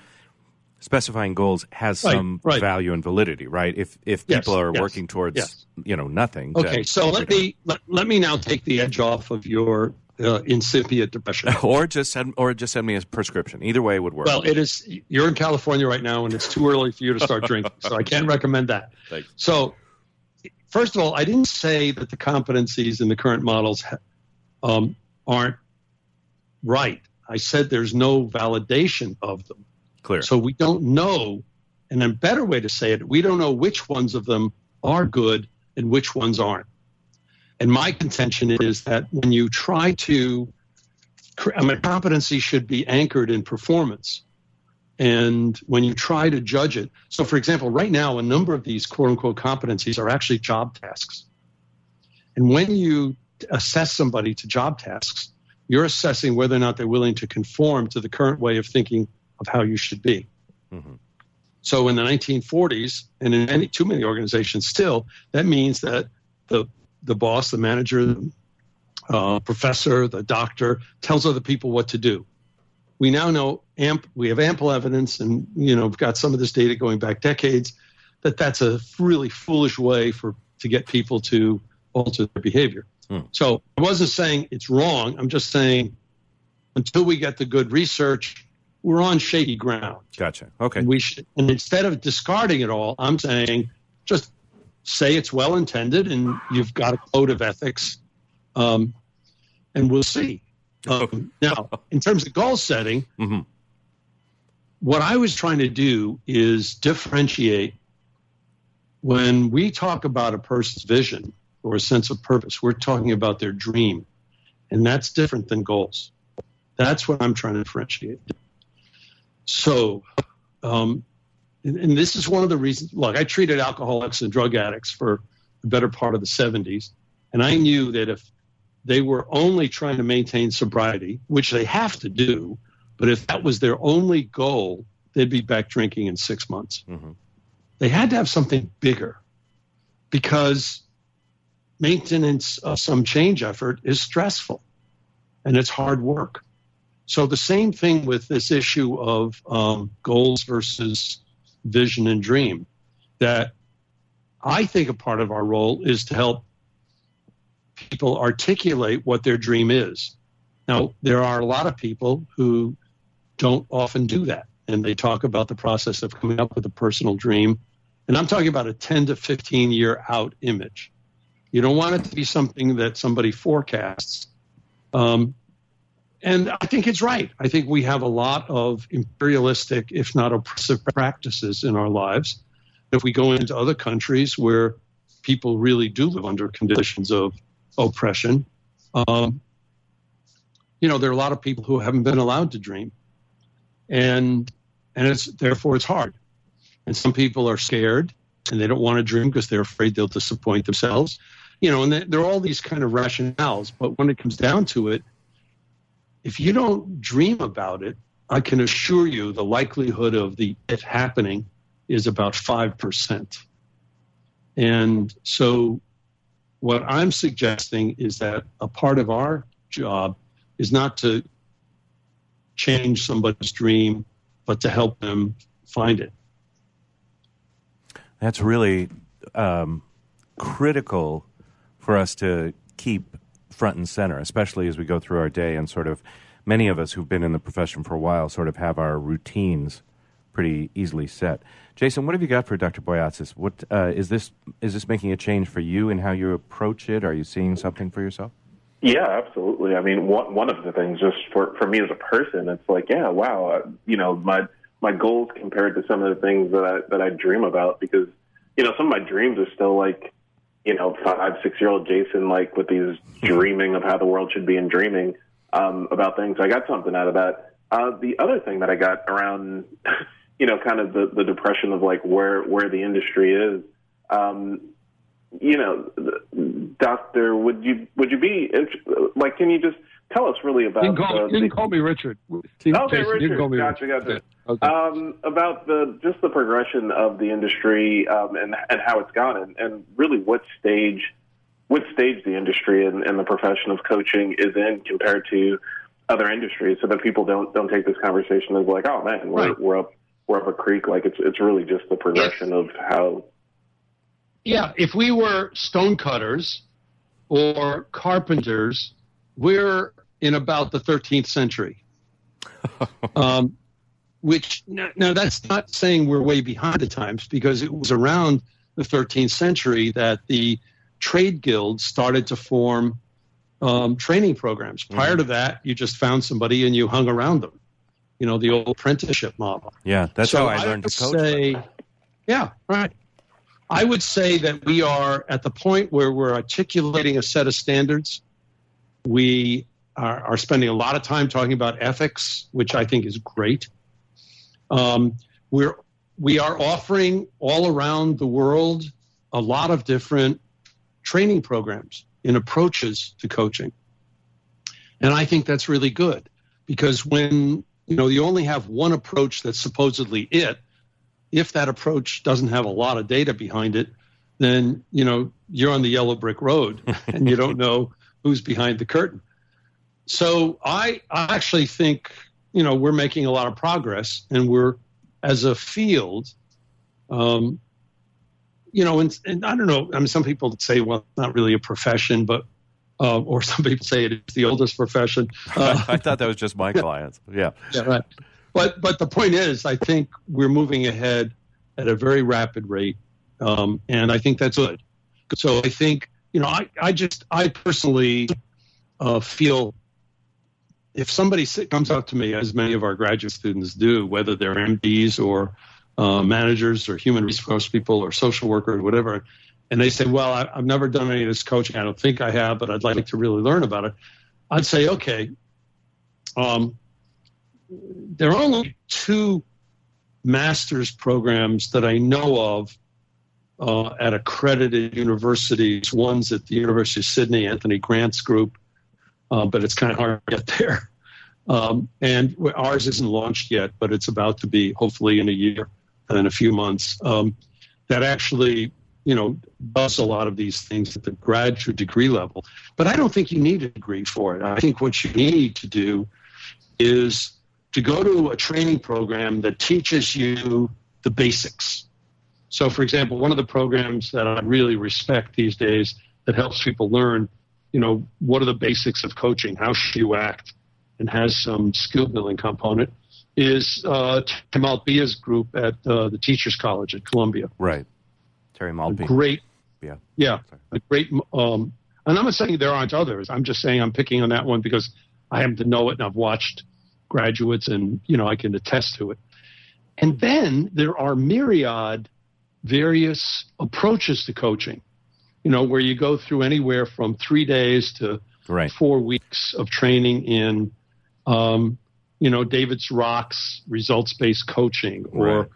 specifying goals has right, some right. value and validity, right? If if people yes, are yes, working towards, yes. you know, nothing. Okay, to, so let me let, let me now take the edge off of your uh, incipient depression. or just send, or just send me a prescription. Either way would work. Well, it is. You're in California right now, and it's too early for you to start drinking, so I can't recommend that. Thanks. So, first of all, I didn't say that the competencies in the current models um, aren't right. I said there's no validation of them. Clear. So we don't know, and a better way to say it, we don't know which ones of them are good and which ones aren't. And my contention is that when you try to, I mean, competency should be anchored in performance. And when you try to judge it, so for example, right now, a number of these quote-unquote competencies are actually job tasks. And when you assess somebody to job tasks, you're assessing whether or not they're willing to conform to the current way of thinking of how you should be. Mm-hmm. So in the nineteen forties, and in any, too many organizations still, that means that the the boss, the manager, the uh, professor, the doctor tells other people what to do. We now know, amp, we have ample evidence, and you know, we've got some of this data going back decades, that that's a really foolish way for to get people to alter their behavior. Mm. So I wasn't saying it's wrong. I'm just saying until we get the good research, we're on shaky ground. Gotcha. Okay. And we should, and instead of discarding it all, I'm saying just say it's well-intended and you've got a code of ethics, um, and we'll see. Um, now, in terms of goal setting, mm-hmm. what I was trying to do is differentiate when we talk about a person's vision or a sense of purpose, we're talking about their dream, and that's different than goals. That's what I'm trying to differentiate. So, um, and, and this is one of the reasons, look, I treated alcoholics and drug addicts for the better part of the seventies, and I knew that if they were only trying to maintain sobriety, which they have to do, but if that was their only goal, they'd be back drinking in six months. Mm-hmm. They had to have something bigger because maintenance of some change effort is stressful and it's hard work. So the same thing with this issue of um, goals versus vision and dream, that I think a part of our role is to help people articulate what their dream is. Now, there are a lot of people who don't often do that, and they talk about the process of coming up with a personal dream. And I'm talking about a ten to fifteen year out image. You don't want it to be something that somebody forecasts. Um, and I think it's right. I think we have a lot of imperialistic, if not oppressive, practices in our lives. If we go into other countries where people really do live under conditions of oppression, um, you know, there are a lot of people who haven't been allowed to dream. And and it's therefore it's hard. And some people are scared and they don't want to dream because they're afraid they'll disappoint themselves. You know, and there are all these kind of rationales. But when it comes down to it, if you don't dream about it, I can assure you the likelihood of the it happening is about five percent. And so what I'm suggesting is that a part of our job is not to change somebody's dream, but to help them find it. That's really um, critical for us to keep front and center, especially as we go through our day, and sort of many of us who've been in the profession for a while sort of have our routines pretty easily set. Jason, what have you got for Doctor Boyatzis? What uh, is this? Is this making a change for you in how you approach it? Are you seeing something for yourself? Yeah, absolutely. I mean, one one of the things, just for, for me as a person, it's like, yeah, wow, you know, my my goals compared to some of the things that I that I dream about, because, you know, some of my dreams are still like, you know, five, six-year-old Jason, like with these dreaming of how the world should be and dreaming um, about things. I got something out of that. Uh, the other thing that I got around, you know, kind of the, the depression of like where, where the industry is, um, you know, doctor, would you would you be like? Can you just tell us really about? You can call, uh, you can the, call me Richard. Team okay, Jason, Richard. You can call me gotcha, Richard. Gotcha. Okay. Um, about the just the progression of the industry um, and and how it's gone, and, and really what stage, what stage the industry and, and the profession of coaching is in compared to other industries, so that people don't don't take this conversation as like, oh man, we're right. we're up we're up a creek. Like it's it's really just the progression of how. Yeah, if we were stonecutters or carpenters, we're in about the thirteenth century, um, which now, now that's not saying we're way behind the times, because it was around the thirteenth century that the trade guilds started to form um, training programs. Prior mm. to that, you just found somebody and you hung around them, you know, the old apprenticeship model. Yeah, that's so how I learned I to coach. Say, yeah, right. I would say that we are at the point where we're articulating a set of standards. We are, are spending a lot of time talking about ethics, which I think is great. Um, we're, we are offering all around the world a lot of different training programs and approaches to coaching. And I think that's really good, because when, you know, you only have one approach that's supposedly it, if that approach doesn't have a lot of data behind it, then, you know, you're on the yellow brick road and you don't know who's behind the curtain. So I, I actually think, you know, we're making a lot of progress, and we're, as a field, um, you know, and, and I don't know, I mean, some people say, well, it's not really a profession, but, uh, or some people say it is the oldest profession. Uh, I thought that was just my clients. Yeah. Yeah, right. But but the point is, I think we're moving ahead at a very rapid rate, um, and I think that's good. So I think, you know, I, I just, I personally uh, feel if somebody comes up to me, as many of our graduate students do, whether they're M Ds or uh, managers or human resource people or social worker or whatever, and they say, well, I, I've never done any of this coaching. I don't think I have, but I'd like to really learn about it. I'd say, okay, um, there are only two master's programs that I know of uh, at accredited universities. One's at the University of Sydney, Anthony Grant's group, uh, but it's kind of hard to get there. Um, and ours isn't launched yet, but it's about to be, hopefully in a year and a few months. Um, that actually, you know, does a lot of these things at the graduate degree level. But I don't think you need a degree for it. I think what you need to do is to go to a training program that teaches you the basics. So, for example, one of the programs that I really respect these days that helps people learn, you know, what are the basics of coaching, how should you act, and has some skill building component, is uh, Terry Malpia's group at uh, the Teachers College at Columbia. Right. Terry Malpia. Great. Yeah. Yeah. Sorry. A great, um, and I'm not saying there aren't others. I'm just saying I'm picking on that one because I happen to know it and I've watched graduates and, you know, I can attest to it. And then there are myriad various approaches to coaching, you know, where you go through anywhere from three days to right. four weeks of training in, Um, you know, David's Rock's results-based coaching, or right.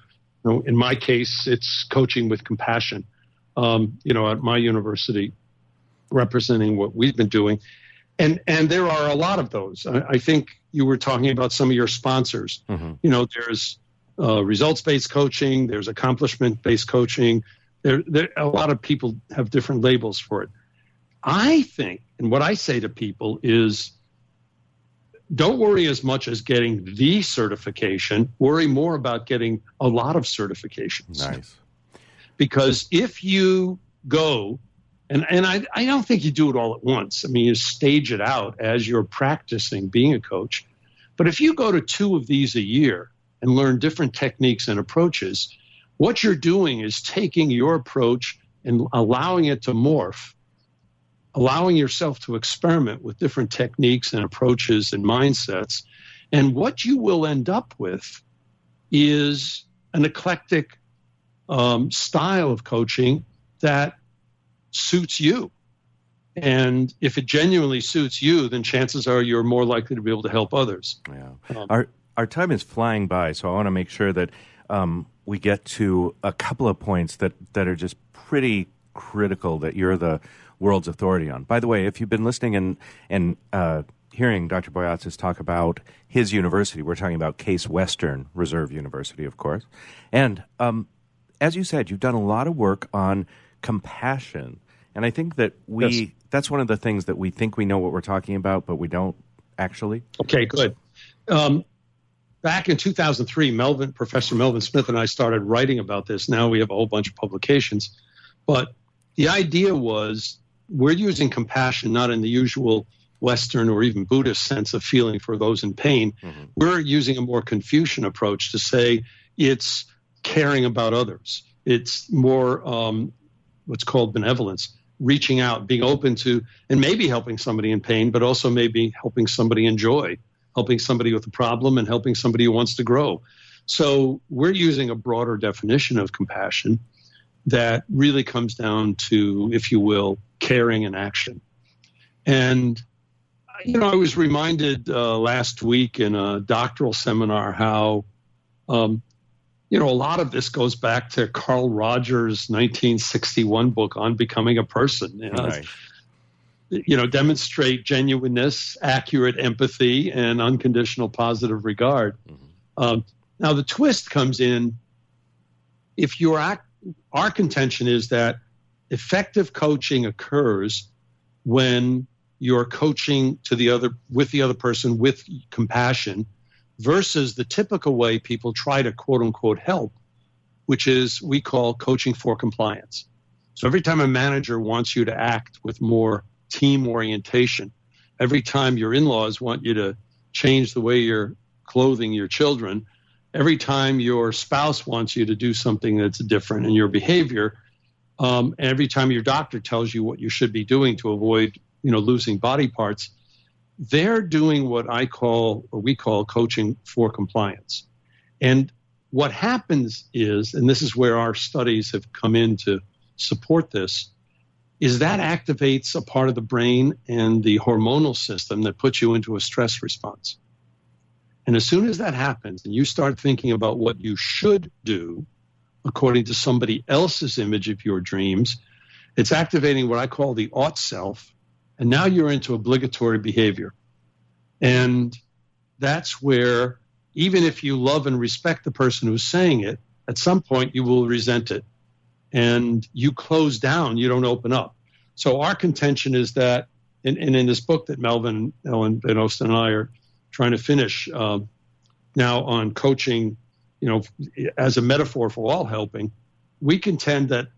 you know, in my case, it's coaching with compassion, um, you know, at my university, representing what we've been doing. And and there are a lot of those. I, I think you were talking about some of your sponsors. Mm-hmm. You know, there's uh, results-based coaching, there's accomplishment-based coaching. There, there, a lot of people have different labels for it. I think, and what I say to people is, don't worry as much as getting the certification. Worry more about getting a lot of certifications. Nice. Because if you go, and, and I, I don't think you do it all at once. I mean, you stage it out as you're practicing being a coach. But if you go to two of these a year and learn different techniques and approaches, what you're doing is taking your approach and allowing it to morph, allowing yourself to experiment with different techniques and approaches and mindsets. And what you will end up with is an eclectic um, style of coaching that suits you. And if it genuinely suits you, then chances are you're more likely to be able to help others. Yeah. Um, our, our time is flying by, so I want to make sure that um, we get to a couple of points that, that are just pretty critical that you're the world's authority on. By the way, if you've been listening and and uh, hearing Doctor Boyatzis talk about his university, we're talking about Case Western Reserve University, of course. And um, as you said, you've done a lot of work on compassion, and I think that we yes. that's one of the things that we think we know what we're talking about, but we don't actually. Okay, good. Um, back in two thousand three, Melvin, Professor Melvin Smith, and I started writing about this. Now we have a whole bunch of publications, but the idea was, we're using compassion not in the usual Western or even Buddhist sense of feeling for those in pain. Mm-hmm. We're using a more Confucian approach to say it's caring about others. It's more um, what's called benevolence, reaching out, being open to, and maybe helping somebody in pain, but also maybe helping somebody in joy, helping somebody with a problem and helping somebody who wants to grow. So we're using a broader definition of compassion that really comes down to, if you will, caring and action. And, you know, I was reminded uh, last week in a doctoral seminar how, um, you know, a lot of this goes back to Carl Rogers' nineteen sixty-one book on becoming a person. You know, right. you know, demonstrate genuineness, accurate empathy, and unconditional positive regard. Mm-hmm. Um, now, the twist comes in, if you're act- our contention is that effective coaching occurs when you're coaching to the other with the other person with compassion, versus the typical way people try to quote unquote help, which is we call coaching for compliance. So every time a manager wants you to act with more team orientation, every time your in-laws want you to change the way you're clothing your children, every time your spouse wants you to do something that's different in your behavior, um, and every time your doctor tells you what you should be doing to avoid, you know, losing body parts, they're doing what I call, or we call, coaching for compliance. And what happens is, and this is where our studies have come in to support this, is that activates a part of the brain and the hormonal system that puts you into a stress response. And as soon as that happens and you start thinking about what you should do according to somebody else's image of your dreams, it's activating what I call the ought self. And now you're into obligatory behavior. And that's where, even if you love and respect the person who's saying it, at some point you will resent it. And you close down, you don't open up. So our contention is that, and, and in this book that Melvin, Ellen, Ben Osten and I are trying to finish uh, now on coaching, you know, as a metaphor for all helping, we contend that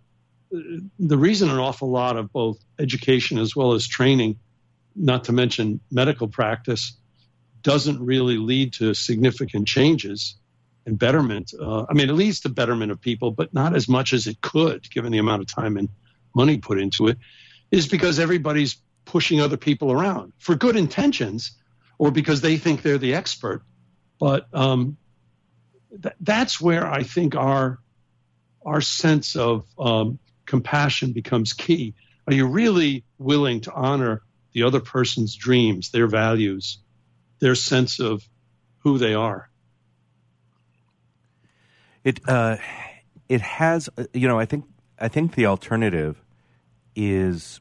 the reason an awful lot of both education as well as training, not to mention medical practice, doesn't really lead to significant changes and betterment. Uh, I mean, it leads to betterment of people, but not as much as it could, given the amount of time and money put into it, is because everybody's pushing other people around for good intentions or because they think they're the expert. But um, th- that's where I think our our sense of um, compassion becomes key. Are you really willing to honor the other person's dreams, their values, their sense of who they are? It uh, it has, you know, I think I think the alternative is,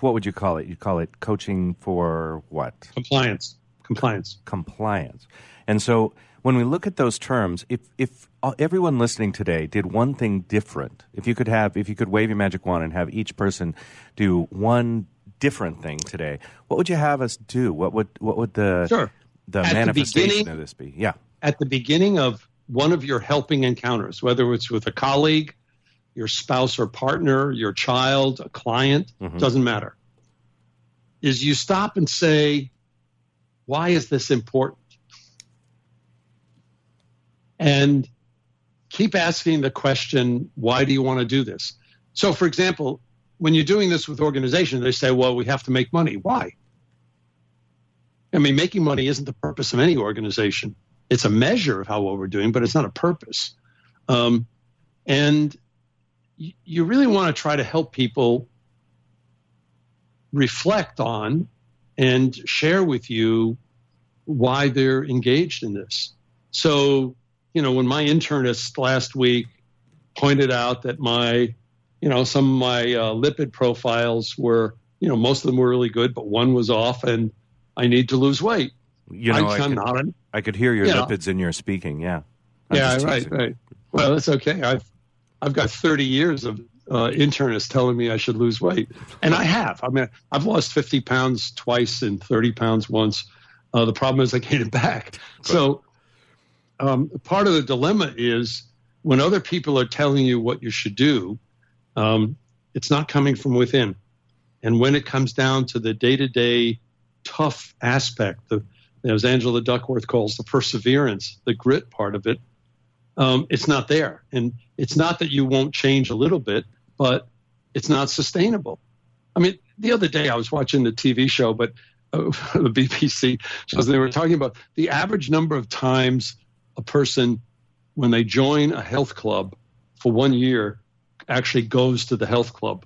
what would you call it? You call it coaching for what? Compliance. Compliance. Compliance. And so when we look at those terms, if if everyone listening today did one thing different, if you could have, if you could wave your magic wand and have each person do one different thing today, what would you have us do? What would what would the sure. the at manifestation the of this be? Yeah. At the beginning of one of your helping encounters, whether it's with a colleague, your spouse or partner, your child, a client, mm-hmm. doesn't matter, is you stop and say, why is this important? And keep asking the question, why do you want to do this? So, for example, when you're doing this with organizations, they say, well, we have to make money. Why? I mean, making money isn't the purpose of any organization. It's a measure of how well we're doing, but it's not a purpose. Um, and y- you really want to try to help people reflect on and share with you why they're engaged in this. So, you know, when my internist last week pointed out that my You know, some of my uh, lipid profiles were, you know, most of them were really good, but one was off, and I need to lose weight. You know, I, I, could, not an, I could hear your you lipids know. in your speaking, yeah. I'm yeah, right, right. Well, that's okay. I've I've got thirty years of uh, internists telling me I should lose weight, and I have. I mean, I've lost fifty pounds twice and thirty pounds once. Uh, the problem is I gained it back. So um, part of the dilemma is when other people are telling you what you should do, Um, it's not coming from within. And when it comes down to the day-to-day tough aspect, the, as Angela Duckworth calls the perseverance, the grit part of it, um, it's not there. And it's not that you won't change a little bit, but it's not sustainable. I mean, the other day I was watching the T V show, but uh, the B B C, so they were talking about the average number of times a person, when they join a health club for one year, actually goes to the health club.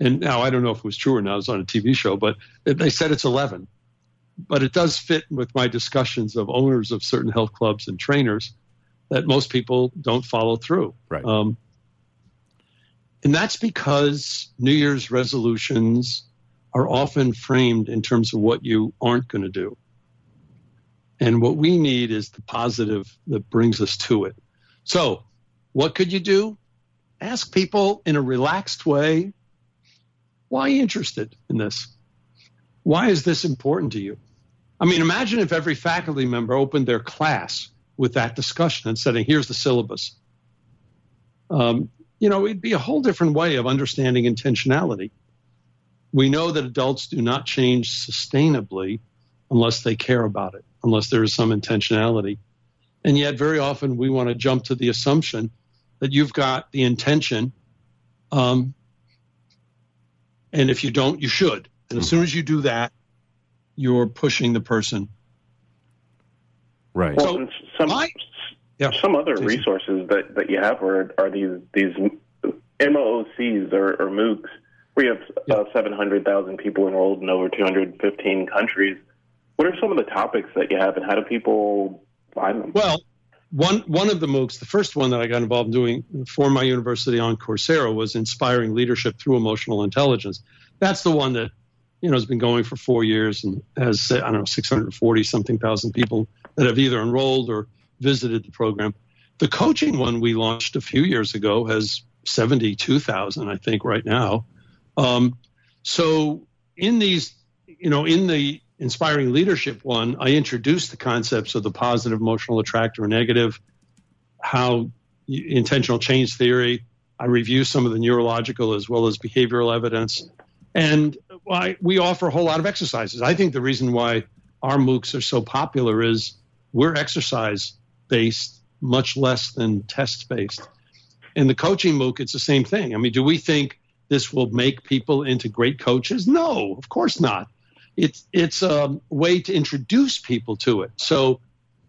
And now I don't know if it was true or not, it was on a T V show, but they said it's eleven. But it does fit with my discussions of owners of certain health clubs and trainers that most people don't follow through. Right. Um, and that's because New Year's resolutions are often framed in terms of what you aren't going to do. And what we need is the positive that brings us to it. So what could you do? Ask people in a relaxed way, why are you interested in this? Why is this important to you? I mean, imagine if every faculty member opened their class with that discussion and said, here's the syllabus. Um, you know, it'd be a whole different way of understanding intentionality. We know that adults do not change sustainably unless they care about it, unless there is some intentionality. And yet very often we want to jump to the assumption that you've got the intention, um, and if you don't, you should. And as soon as you do that, you're pushing the person. Right. Well, so some I, yeah, some other please. resources that, that you have are, are these these M O O Cs or, or MOOCs. We have yeah. uh, seven hundred thousand people enrolled in over two hundred fifteen countries. What are some of the topics that you have, and how do people find them? Well, One one of the MOOCs, the first one that I got involved in doing for my university on Coursera, was Inspiring Leadership Through Emotional Intelligence. That's the one that, you know, has been going for four years and has, I don't know, six hundred forty something thousand people that have either enrolled or visited the program. The coaching one we launched a few years ago has seventy-two thousand, I think, right now. Um, so in these, you know, in the Inspiring Leadership one, I introduced the concepts of the positive emotional attractor and negative, how intentional change theory. I review some of the neurological as well as behavioral evidence. And why we offer a whole lot of exercises. I think the reason why our MOOCs are so popular is we're exercise-based, much less than test-based. In the coaching MOOC, it's the same thing. I mean, do we think this will make people into great coaches? No, of course not. It's, it's a way to introduce people to it. So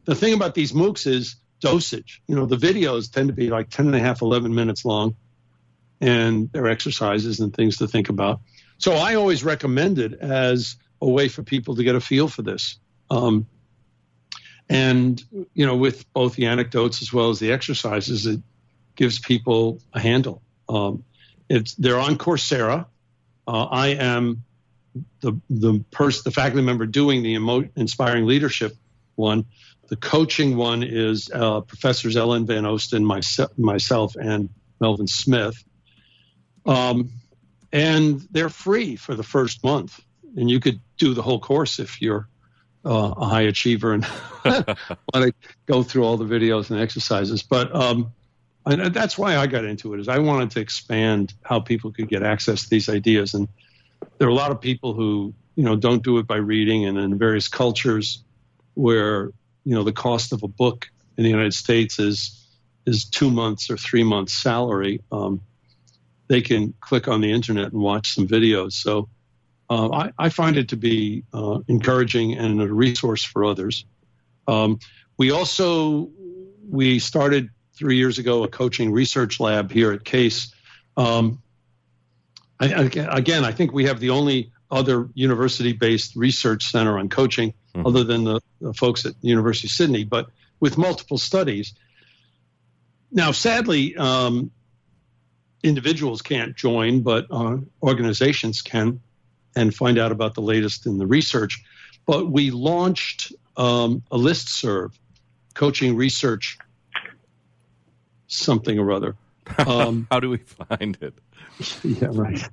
the thing about these MOOCs is dosage. You know, the videos tend to be like ten and a half, eleven minutes long, and they're exercises and things to think about. So I always recommend it as a way for people to get a feel for this. Um, and, you know, with both the anecdotes as well as the exercises, it gives people a handle. Um, it's, they're on Coursera. Uh, I am the the person, the faculty member doing the emo- Inspiring Leadership one. The coaching one is uh, Professors Ellen Van Osten, myse- myself, and Melvin Smith. Um, and they're free for the first month. And you could do the whole course if you're uh, a high achiever and want to go through all the videos and exercises. But um, and that's why I got into it, is I wanted to expand how people could get access to these ideas. And there are a lot of people who, you know, don't do it by reading, and in various cultures where, you know, the cost of a book in the United States is is two months or three months salary. Um, they can click on the internet and watch some videos. So Uh, I, I find it to be uh, encouraging and a resource for others. Um, we also, we started three years ago a coaching research lab here at Case. Um, I, again, I think we have the only other university-based research center on coaching, mm-hmm. other than the, the folks at the University of Sydney, but with multiple studies. Now, sadly, um, individuals can't join, but uh, organizations can, and find out about the latest in the research. But we launched um, a listserv, coaching research something or other. Um, How do we find it? Yeah, right.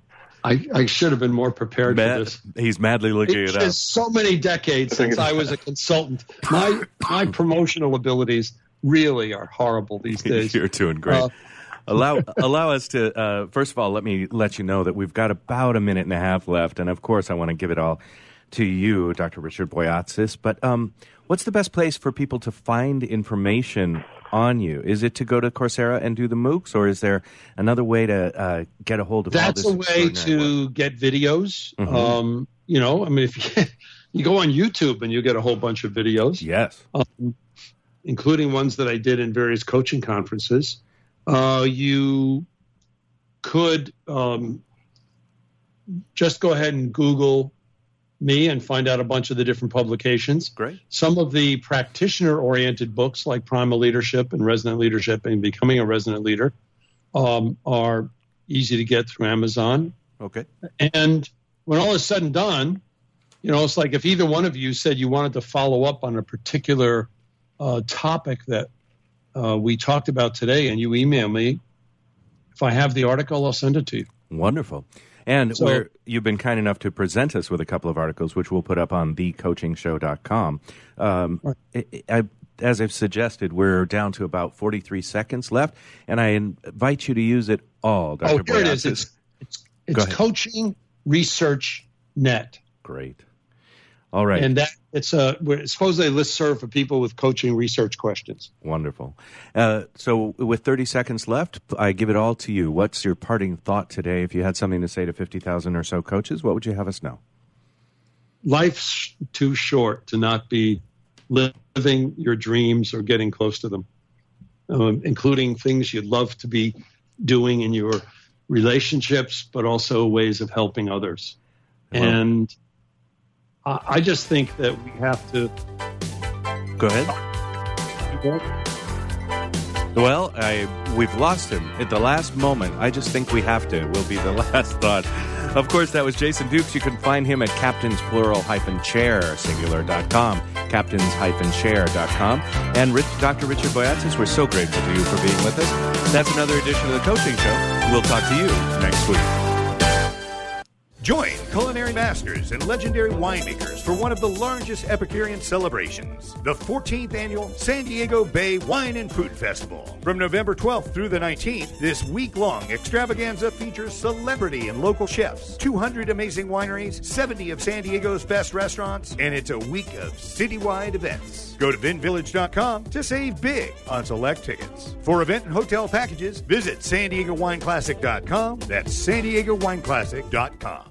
I, I should have been more prepared Mad, for this. He's madly looking it, it up. It's so many decades since I was a consultant. My my promotional abilities really are horrible these days. You're doing great. Uh, allow allow us to, uh, first of all, let me let you know that we've got about a minute and a half left. And, of course, I want to give it all to you, Doctor Richard Boyatzis. But um, what's the best place for people to find information on you? Is it to go to Coursera and do the MOOCs, or is there another way to uh, get a hold of That's all this? That's a way to work? Get videos. Mm-hmm. Um, you know, I mean, if you, you go on YouTube and you get a whole bunch of videos. Yes. Um, including ones that I did in various coaching conferences. Uh, you could um, just go ahead and Google me and find out a bunch of the different publications. Great. Some of the practitioner-oriented books like Primal Leadership and Resonant Leadership and Becoming a Resonant Leader um, are easy to get through Amazon. Okay. And when all is said and done, you know, it's like if either one of you said you wanted to follow up on a particular uh, topic that Uh, we talked about today, and you email me. If I have the article, I'll send it to you. Wonderful. And so, where you've been kind enough to present us with a couple of articles, which we'll put up on the coaching show dot com. Um, right. I, I, as I've suggested, we're down to about forty-three seconds left, and I invite you to use it all, Doctor Oh, here it is. It's, it's, it's Coaching Research Net. Great. All right. And that it's a we're supposedly a listserv for people with coaching research questions. Wonderful. Uh, so with thirty seconds left, I give it all to you. What's your parting thought today? If you had something to say to fifty thousand or so coaches, what would you have us know? Life's too short to not be living your dreams or getting close to them, um, including things you'd love to be doing in your relationships, but also ways of helping others. Well, and I just think that we have to... Go ahead. Well, I, we've lost him at the last moment. I just think we have to will be the last thought Of course, that was Jason Dukes. You can find him at captains, plural, hyphen, chair, singular dot com, captains hyphen chair dot com. And Doctor Richard Boyatzis, we're so grateful to you for being with us. That's another edition of The Coaching Show. We'll talk to you next week. Join culinary masters and legendary winemakers for one of the largest Epicurean celebrations, the fourteenth Annual San Diego Bay Wine and Food Festival. From November twelfth through the nineteenth, this week-long extravaganza features celebrity and local chefs, two hundred amazing wineries, seventy of San Diego's best restaurants, and it's a week of citywide events. Go to Vin Village dot com to save big on select tickets. For event and hotel packages, visit San Diego Wine Classic dot com. That's San Diego Wine Classic dot com.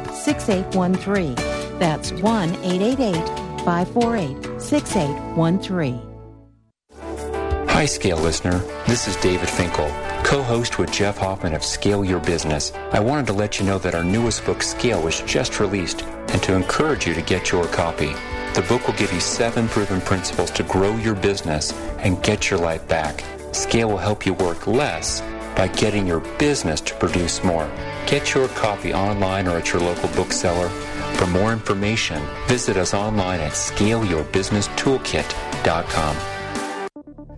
six eight one three. That's one eight eight eight, five four eight, six eight one three. Hi, Scale listener. This is David Finkel, co-host with Jeff Hoffman of Scale Your Business. I wanted to let you know that our newest book, Scale, was just released, and to encourage you to get your copy. The book will give you seven proven principles to grow your business and get your life back. Scale will help you work less by getting your business to produce more. Get your copy online or at your local bookseller. For more information, visit us online at scale your business toolkit dot com.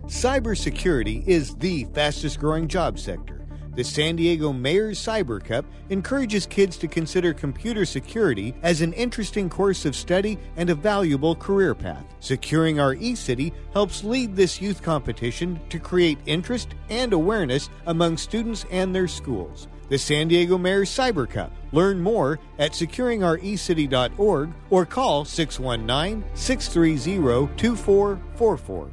Cybersecurity is the fastest growing job sector. The San Diego Mayor's Cyber Cup encourages kids to consider computer security as an interesting course of study and a valuable career path. Securing Our eCity helps lead this youth competition to create interest and awareness among students and their schools. The San Diego Mayor's Cyber Cup. Learn more at securing our e city dot org or call six one nine, six three zero, two four four four.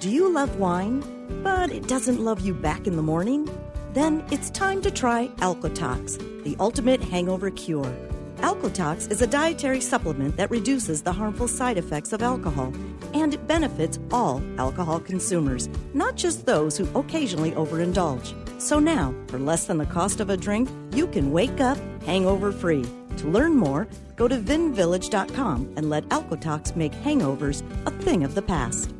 Do you love wine, but it doesn't love you back in the morning? Then it's time to try Alcotox, the ultimate hangover cure. Alcotox is a dietary supplement that reduces the harmful side effects of alcohol, and it benefits all alcohol consumers, not just those who occasionally overindulge. So now, for less than the cost of a drink, you can wake up hangover-free. To learn more, go to Vin Village dot com and let Alcotox make hangovers a thing of the past.